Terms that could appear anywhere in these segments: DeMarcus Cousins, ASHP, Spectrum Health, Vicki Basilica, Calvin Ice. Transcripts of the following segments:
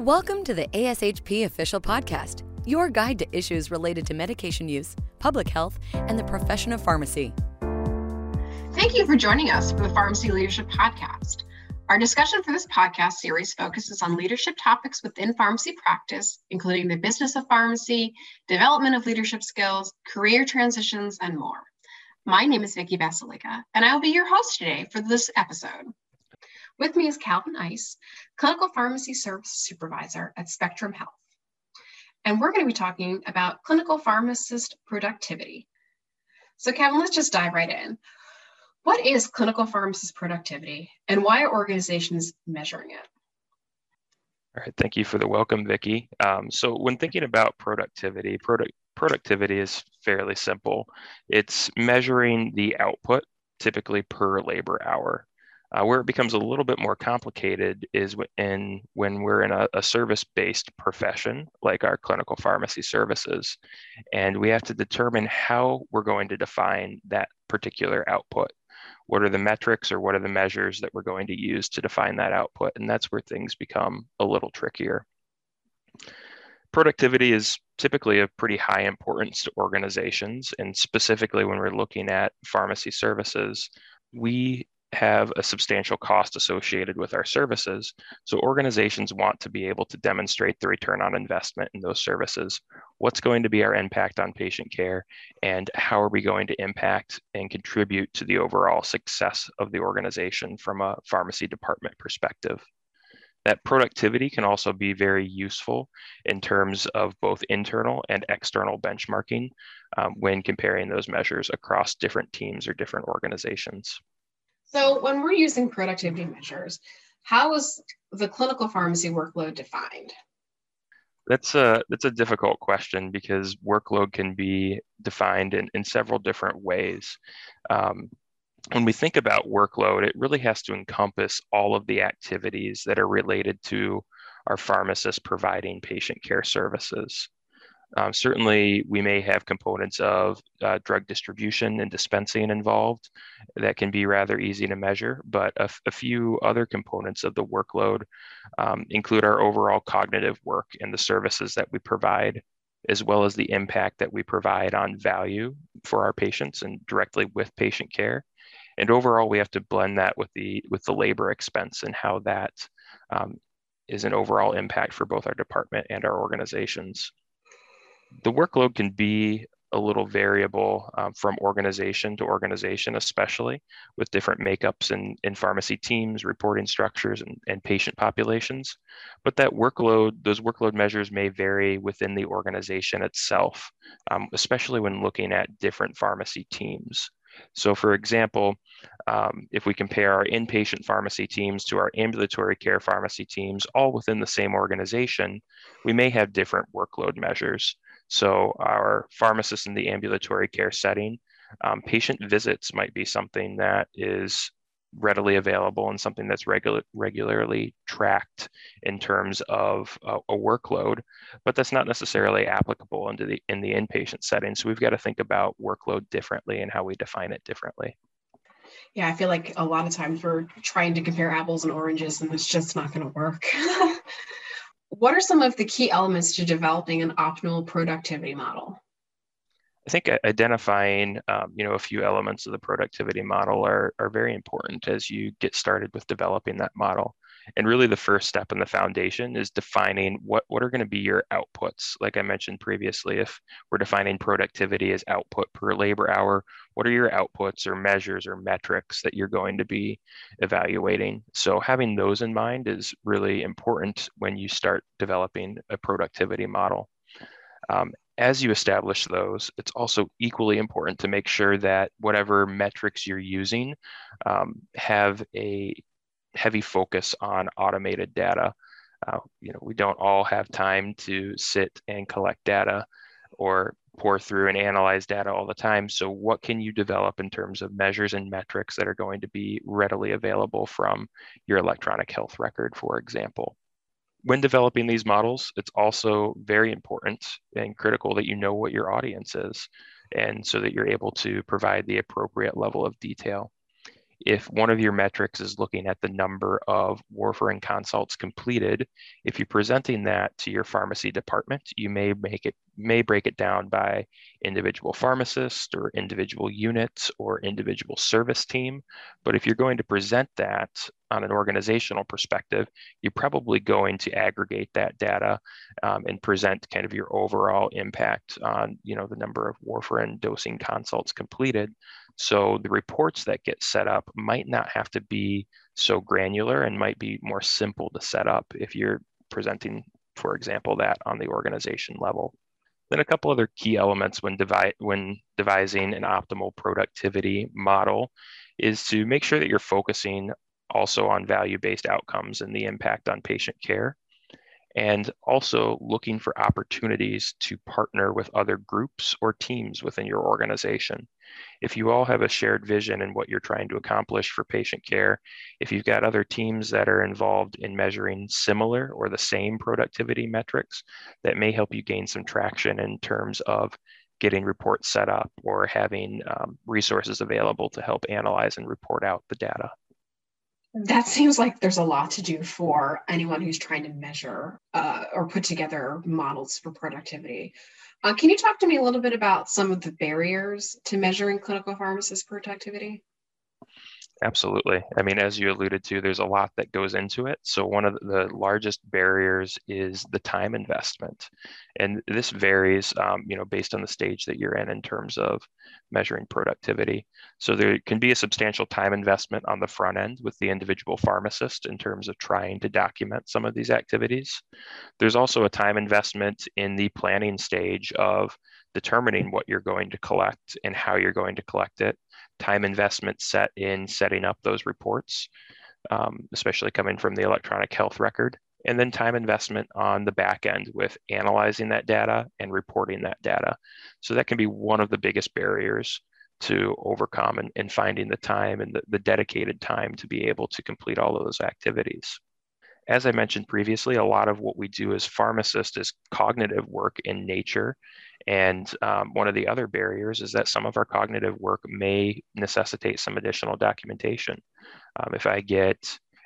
Welcome to the ASHP Official Podcast, your guide to issues related to medication use, public health, and the profession of pharmacy. Thank you for joining us for the Pharmacy Leadership Podcast. Our discussion for this podcast series focuses on leadership topics within pharmacy practice, including the business of pharmacy, development of leadership skills, career transitions, and more. My name is Vicki Basilica, and I will be your host today for this episode. With me is Calvin Ice, Clinical Pharmacy Service Supervisor at Spectrum Health. And we're going to be talking about clinical pharmacist productivity. So Calvin, let's just dive right in. What is clinical pharmacist productivity and why are organizations measuring it? All right, thank you for the welcome, Vicki. So when thinking about productivity, productivity is fairly simple. It's measuring the output, typically per labor hour. Where it becomes a little bit more complicated is when we're in a service-based profession, like our clinical pharmacy services, and we have to determine how we're going to define that particular output. What are the metrics or what are the measures that we're going to use to define that output? And that's where things become a little trickier. Productivity is typically of pretty high importance to organizations, and specifically when we're looking at pharmacy services, we have a substantial cost associated with our services. So organizations want to be able to demonstrate the return on investment in those services. What's going to be our impact on patient care, and how are we going to impact and contribute to the overall success of the organization from a pharmacy department perspective? That productivity can also be very useful in terms of both internal and external benchmarking when comparing those measures across different teams or different organizations. So when we're using productivity measures, how is the clinical pharmacy workload defined? That's a difficult question because workload can be defined in several different ways. When we think about workload, it really has to encompass all of the activities that are related to our pharmacists providing patient care services. Certainly, we may have components of drug distribution and dispensing involved that can be rather easy to measure, but a few other components of the workload include our overall cognitive work and the services that we provide, as well as the impact that we provide on value for our patients and directly with patient care. And overall, we have to blend that with the labor expense and how that is an overall impact for both our department and our organizations. The workload can be a little variable from organization to organization, especially with different makeups in pharmacy teams, reporting structures, and patient populations. But that workload, those workload measures may vary within the organization itself, especially when looking at different pharmacy teams. So for example, if we compare our inpatient pharmacy teams to our ambulatory care pharmacy teams, all within the same organization, we may have different workload measures. So our pharmacists in the ambulatory care setting, patient visits might be something that is readily available and something that's regularly tracked in terms of a workload, but that's not necessarily applicable in the inpatient setting. So we've got to think about workload differently and how we define it differently. Yeah, I feel like a lot of times we're trying to compare apples and oranges and it's just not going to work. What are some of the key elements to developing an optimal productivity model? I think identifying, a few elements of the productivity model are very important as you get started with developing that model. And really the first step in the foundation is defining what are going to be your outputs. Like I mentioned previously, if we're defining productivity as output per labor hour, what are your outputs or measures or metrics that you're going to be evaluating? So having those in mind is really important when you start developing a productivity model. As you establish those, it's also equally important to make sure that whatever metrics you're using have a heavy focus on automated data. We don't all have time to sit and collect data or pour through and analyze data all the time. So what can you develop in terms of measures and metrics that are going to be readily available from your electronic health record, for example? When developing these models, it's also very important and critical that you know what your audience is, and so that you're able to provide the appropriate level of detail. if one of your metrics is looking at the number of warfarin consults completed, if you're presenting that to your pharmacy department, you may break it down by individual pharmacist or individual units or individual service team. But if you're going to present that on an organizational perspective, you're probably going to aggregate that data and present kind of your overall impact on, you know, the number of warfarin dosing consults completed. So the reports that get set up might not have to be so granular and might be more simple to set up if you're presenting, for example, that on the organization level. Then a couple other key elements when devising an optimal productivity model is to make sure that you're focusing also on value-based outcomes and the impact on patient care, and also looking for opportunities to partner with other groups or teams within your organization. If you all have a shared vision in what you're trying to accomplish for patient care, if you've got other teams that are involved in measuring similar or the same productivity metrics, that may help you gain some traction in terms of getting reports set up or having resources available to help analyze and report out the data. That seems like there's a lot to do for anyone who's trying to measure or put together models for productivity. Can you talk to me a little bit about some of the barriers to measuring clinical pharmacist productivity? Absolutely. I mean, as you alluded to, there's a lot that goes into it. So one of the largest barriers is the time investment. And this varies, you know, based on the stage that you're in terms of measuring productivity. So there can be a substantial time investment on the front end with the individual pharmacist in terms of trying to document some of these activities. There's also a time investment in the planning stage of determining what you're going to collect and how you're going to collect it. Time investment set in setting up those reports, especially coming from the electronic health record, and then time investment on the back end with analyzing that data and reporting that data. So that can be one of the biggest barriers to overcome and finding the time and the dedicated time to be able to complete all of those activities. As I mentioned previously, a lot of what we do as pharmacists is cognitive work in nature. And one of the other barriers is that some of our cognitive work may necessitate some additional documentation. If I get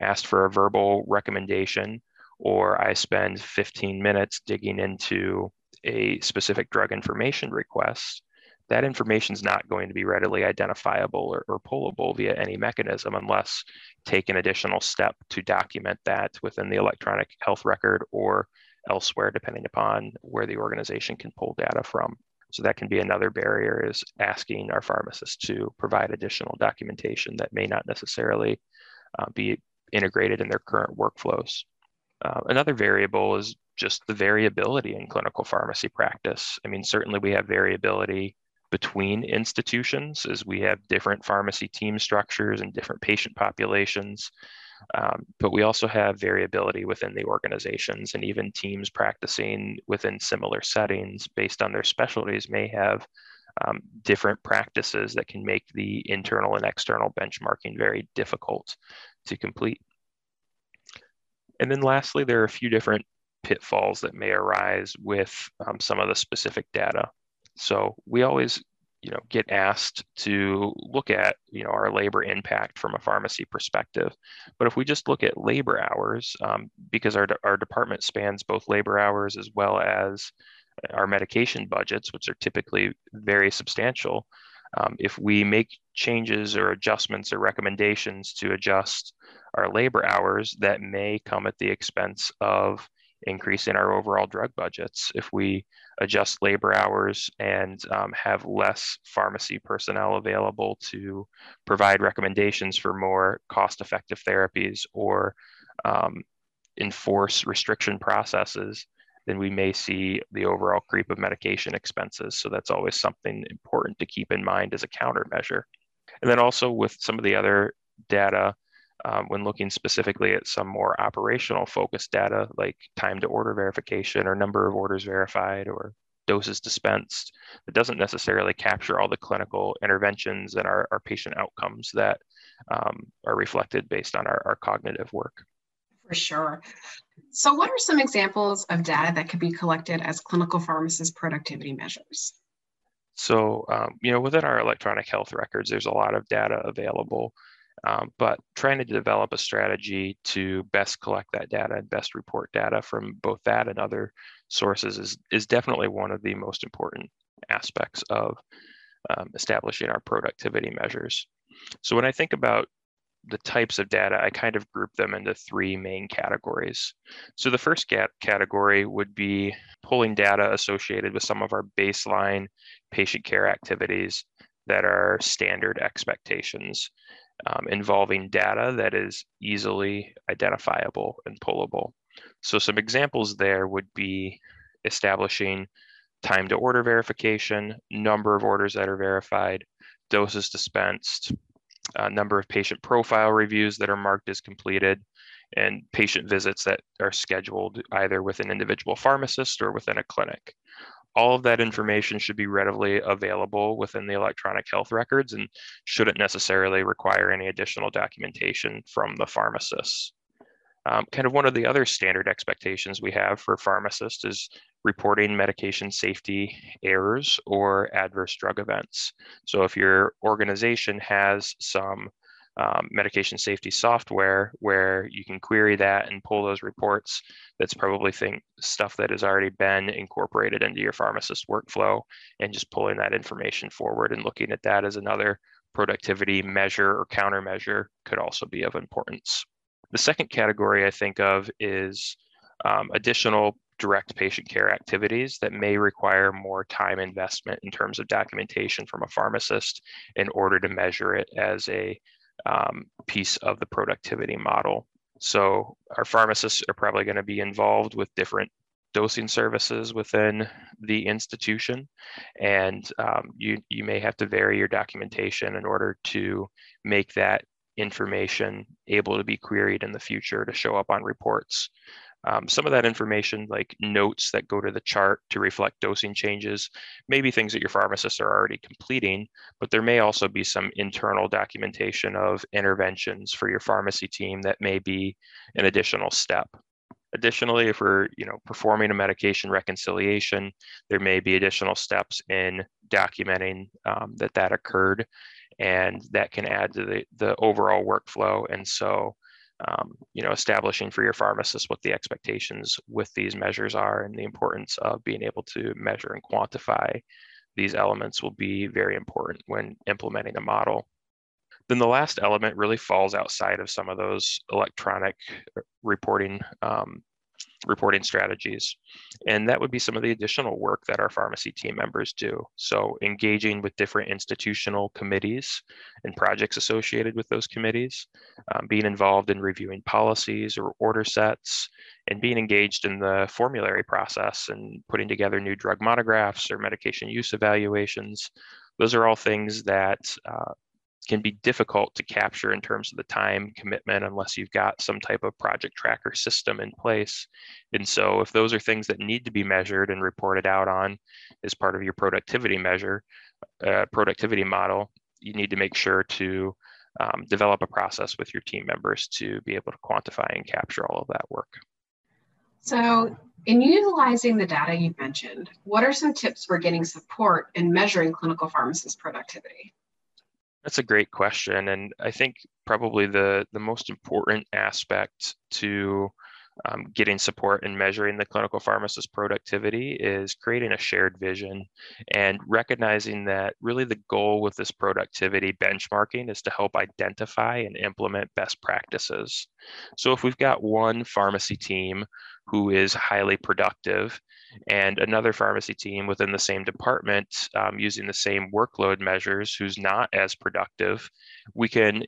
asked for a verbal recommendation, or I spend 15 minutes digging into a specific drug information request, that information is not going to be readily identifiable or pullable via any mechanism unless take an additional step to document that within the electronic health record or elsewhere, depending upon where the organization can pull data from. So that can be another barrier, is asking our pharmacists to provide additional documentation that may not necessarily be integrated in their current workflows. Another variable is just the variability in clinical pharmacy practice. I mean, certainly we have variability between institutions as we have different pharmacy team structures and different patient populations. But we also have variability within the organizations, and even teams practicing within similar settings based on their specialties may have different practices that can make the internal and external benchmarking very difficult to complete. And then lastly, there are a few different pitfalls that may arise with some of the specific data. So we always get asked to look at, our labor impact from a pharmacy perspective. But if we just look at labor hours, because our department spans both labor hours as well as our medication budgets, which are typically very substantial, if we make changes or adjustments or recommendations to adjust our labor hours, that may come at the expense of increase in our overall drug budgets. If we adjust labor hours and have less pharmacy personnel available to provide recommendations for more cost-effective therapies or enforce restriction processes, then we may see the overall creep of medication expenses. So that's always something important to keep in mind as a countermeasure. And then also with some of the other data, when looking specifically at some more operational focused data like time to order verification or number of orders verified or doses dispensed, it doesn't necessarily capture all the clinical interventions and our patient outcomes that are reflected based on our cognitive work. For sure. So what are some examples of data that could be collected as clinical pharmacist productivity measures? So, within our electronic health records, there's a lot of data available. But trying to develop a strategy to best collect that data and best report data from both that and other sources is definitely one of the most important aspects of establishing our productivity measures. So when I think about the types of data, I kind of group them into three main categories. So the first category would be pulling data associated with some of our baseline patient care activities that are standard expectations, involving data that is easily identifiable and pullable. So some examples there would be establishing time to order verification, number of orders that are verified, doses dispensed, number of patient profile reviews that are marked as completed, and patient visits that are scheduled either with an individual pharmacist or within a clinic. All of that information should be readily available within the electronic health records and shouldn't necessarily require any additional documentation from the pharmacist. Kind of one of the other standard expectations we have for pharmacists is reporting medication safety errors or adverse drug events. So if your organization has some medication safety software where you can query that and pull those reports, that's probably stuff that has already been incorporated into your pharmacist workflow, and just pulling that information forward and looking at that as another productivity measure or countermeasure could also be of importance. The second category I think of is additional direct patient care activities that may require more time investment in terms of documentation from a pharmacist in order to measure it as a piece of the productivity model. So our pharmacists are probably going to be involved with different dosing services within the institution, and you may have to vary your documentation in order to make that information able to be queried in the future to show up on reports. Some of that information, like notes that go to the chart to reflect dosing changes, maybe things that your pharmacists are already completing, but there may also be some internal documentation of interventions for your pharmacy team that may be an additional step. Additionally, if we're performing a medication reconciliation, there may be additional steps in documenting that occurred, and that can add to the overall workflow. And so establishing for your pharmacist what the expectations with these measures are and the importance of being able to measure and quantify these elements will be very important when implementing a model. Then the last element really falls outside of some of those electronic reporting strategies, and that would be some of the additional work that our pharmacy team members do. So engaging with different institutional committees and projects associated with those committees, being involved in reviewing policies or order sets, and being engaged in the formulary process and putting together new drug monographs or medication use evaluations. Those are all things that can be difficult to capture in terms of the time commitment unless you've got some type of project tracker system in place. And so if those are things that need to be measured and reported out on as part of your productivity model, you need to make sure to develop a process with your team members to be able to quantify and capture all of that work. So in utilizing the data you've mentioned, what are some tips for getting support in measuring clinical pharmacist productivity? That's a great question, and I think probably the most important aspect to getting support in measuring the clinical pharmacist productivity is creating a shared vision and recognizing that really the goal with this productivity benchmarking is to help identify and implement best practices. So if we've got one pharmacy team who is highly productive and another pharmacy team within the same department using the same workload measures who's not as productive, we can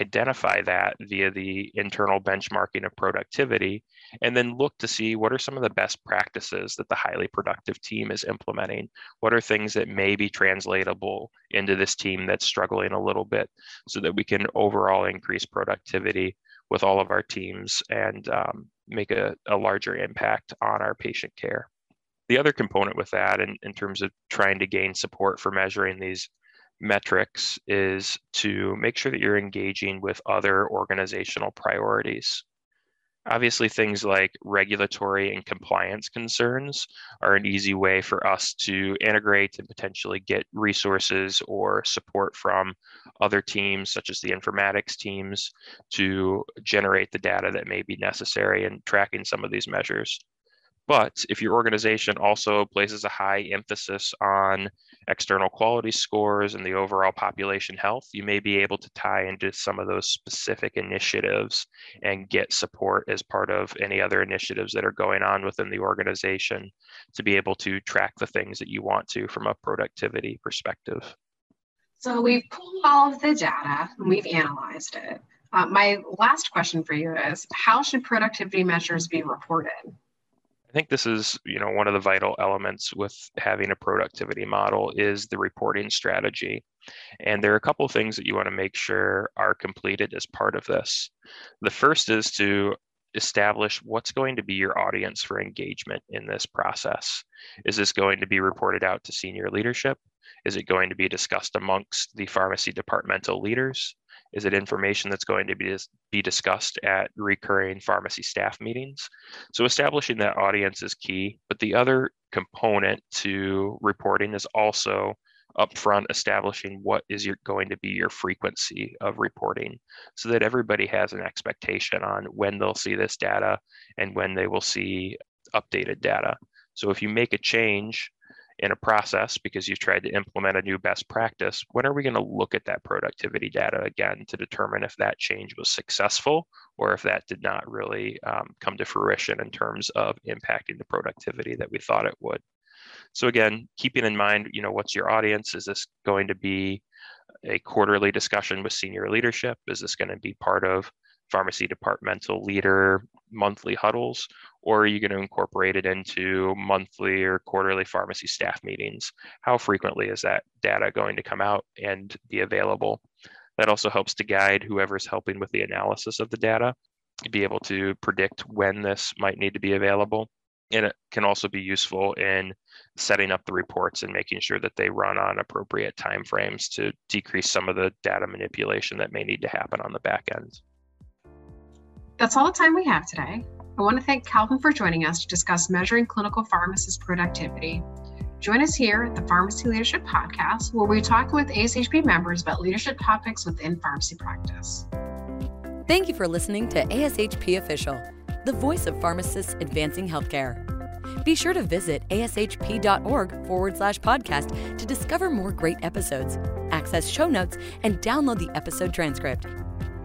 identify that via the internal benchmarking of productivity, and then look to see what are some of the best practices that the highly productive team is implementing. What are things that may be translatable into this team that's struggling a little bit, so that we can overall increase productivity with all of our teams and make a larger impact on our patient care. The other component with that, in terms of trying to gain support for measuring these metrics, is to make sure that you're engaging with other organizational priorities. Obviously, things like regulatory and compliance concerns are an easy way for us to integrate and potentially get resources or support from other teams, such as the informatics teams, to generate the data that may be necessary in tracking some of these measures. But if your organization also places a high emphasis on external quality scores and the overall population health, you may be able to tie into some of those specific initiatives and get support as part of any other initiatives that are going on within the organization to be able to track the things that you want to from a productivity perspective. So we've pulled all of the data and we've analyzed it. My last question for you is, how should productivity measures be reported? I think this is, one of the vital elements with having a productivity model is the reporting strategy. And there are a couple of things that you want to make sure are completed as part of this. The first is to establish what's going to be your audience for engagement in this process. Is this going to be reported out to senior leadership? Is it going to be discussed amongst the pharmacy departmental leaders? Is it information that's going to be discussed at recurring pharmacy staff meetings? So establishing that audience is key, but the other component to reporting is also upfront establishing what is going to be your frequency of reporting so that everybody has an expectation on when they'll see this data and when they will see updated data. So if you make a change in a process because you've tried to implement a new best practice, when are we going to look at that productivity data again to determine if that change was successful or if that did not really come to fruition in terms of impacting the productivity that we thought it would? So again, keeping in mind, what's your audience? Is this going to be a quarterly discussion with senior leadership? Is this going to be part of pharmacy departmental leader monthly huddles, or are you going to incorporate it into monthly or quarterly pharmacy staff meetings? How frequently is that data going to come out and be available? That also helps to guide whoever's helping with the analysis of the data to be able to predict when this might need to be available. And it can also be useful in setting up the reports and making sure that they run on appropriate timeframes to decrease some of the data manipulation that may need to happen on the back end. That's all the time we have today. I want to thank Calvin for joining us to discuss measuring clinical pharmacist productivity. Join us here at the Pharmacy Leadership Podcast, where we talk with ASHP members about leadership topics within pharmacy practice. Thank you for listening to ASHP Official, the voice of pharmacists advancing healthcare. Be sure to visit ashp.org/podcast to discover more great episodes, access show notes, and download the episode transcript.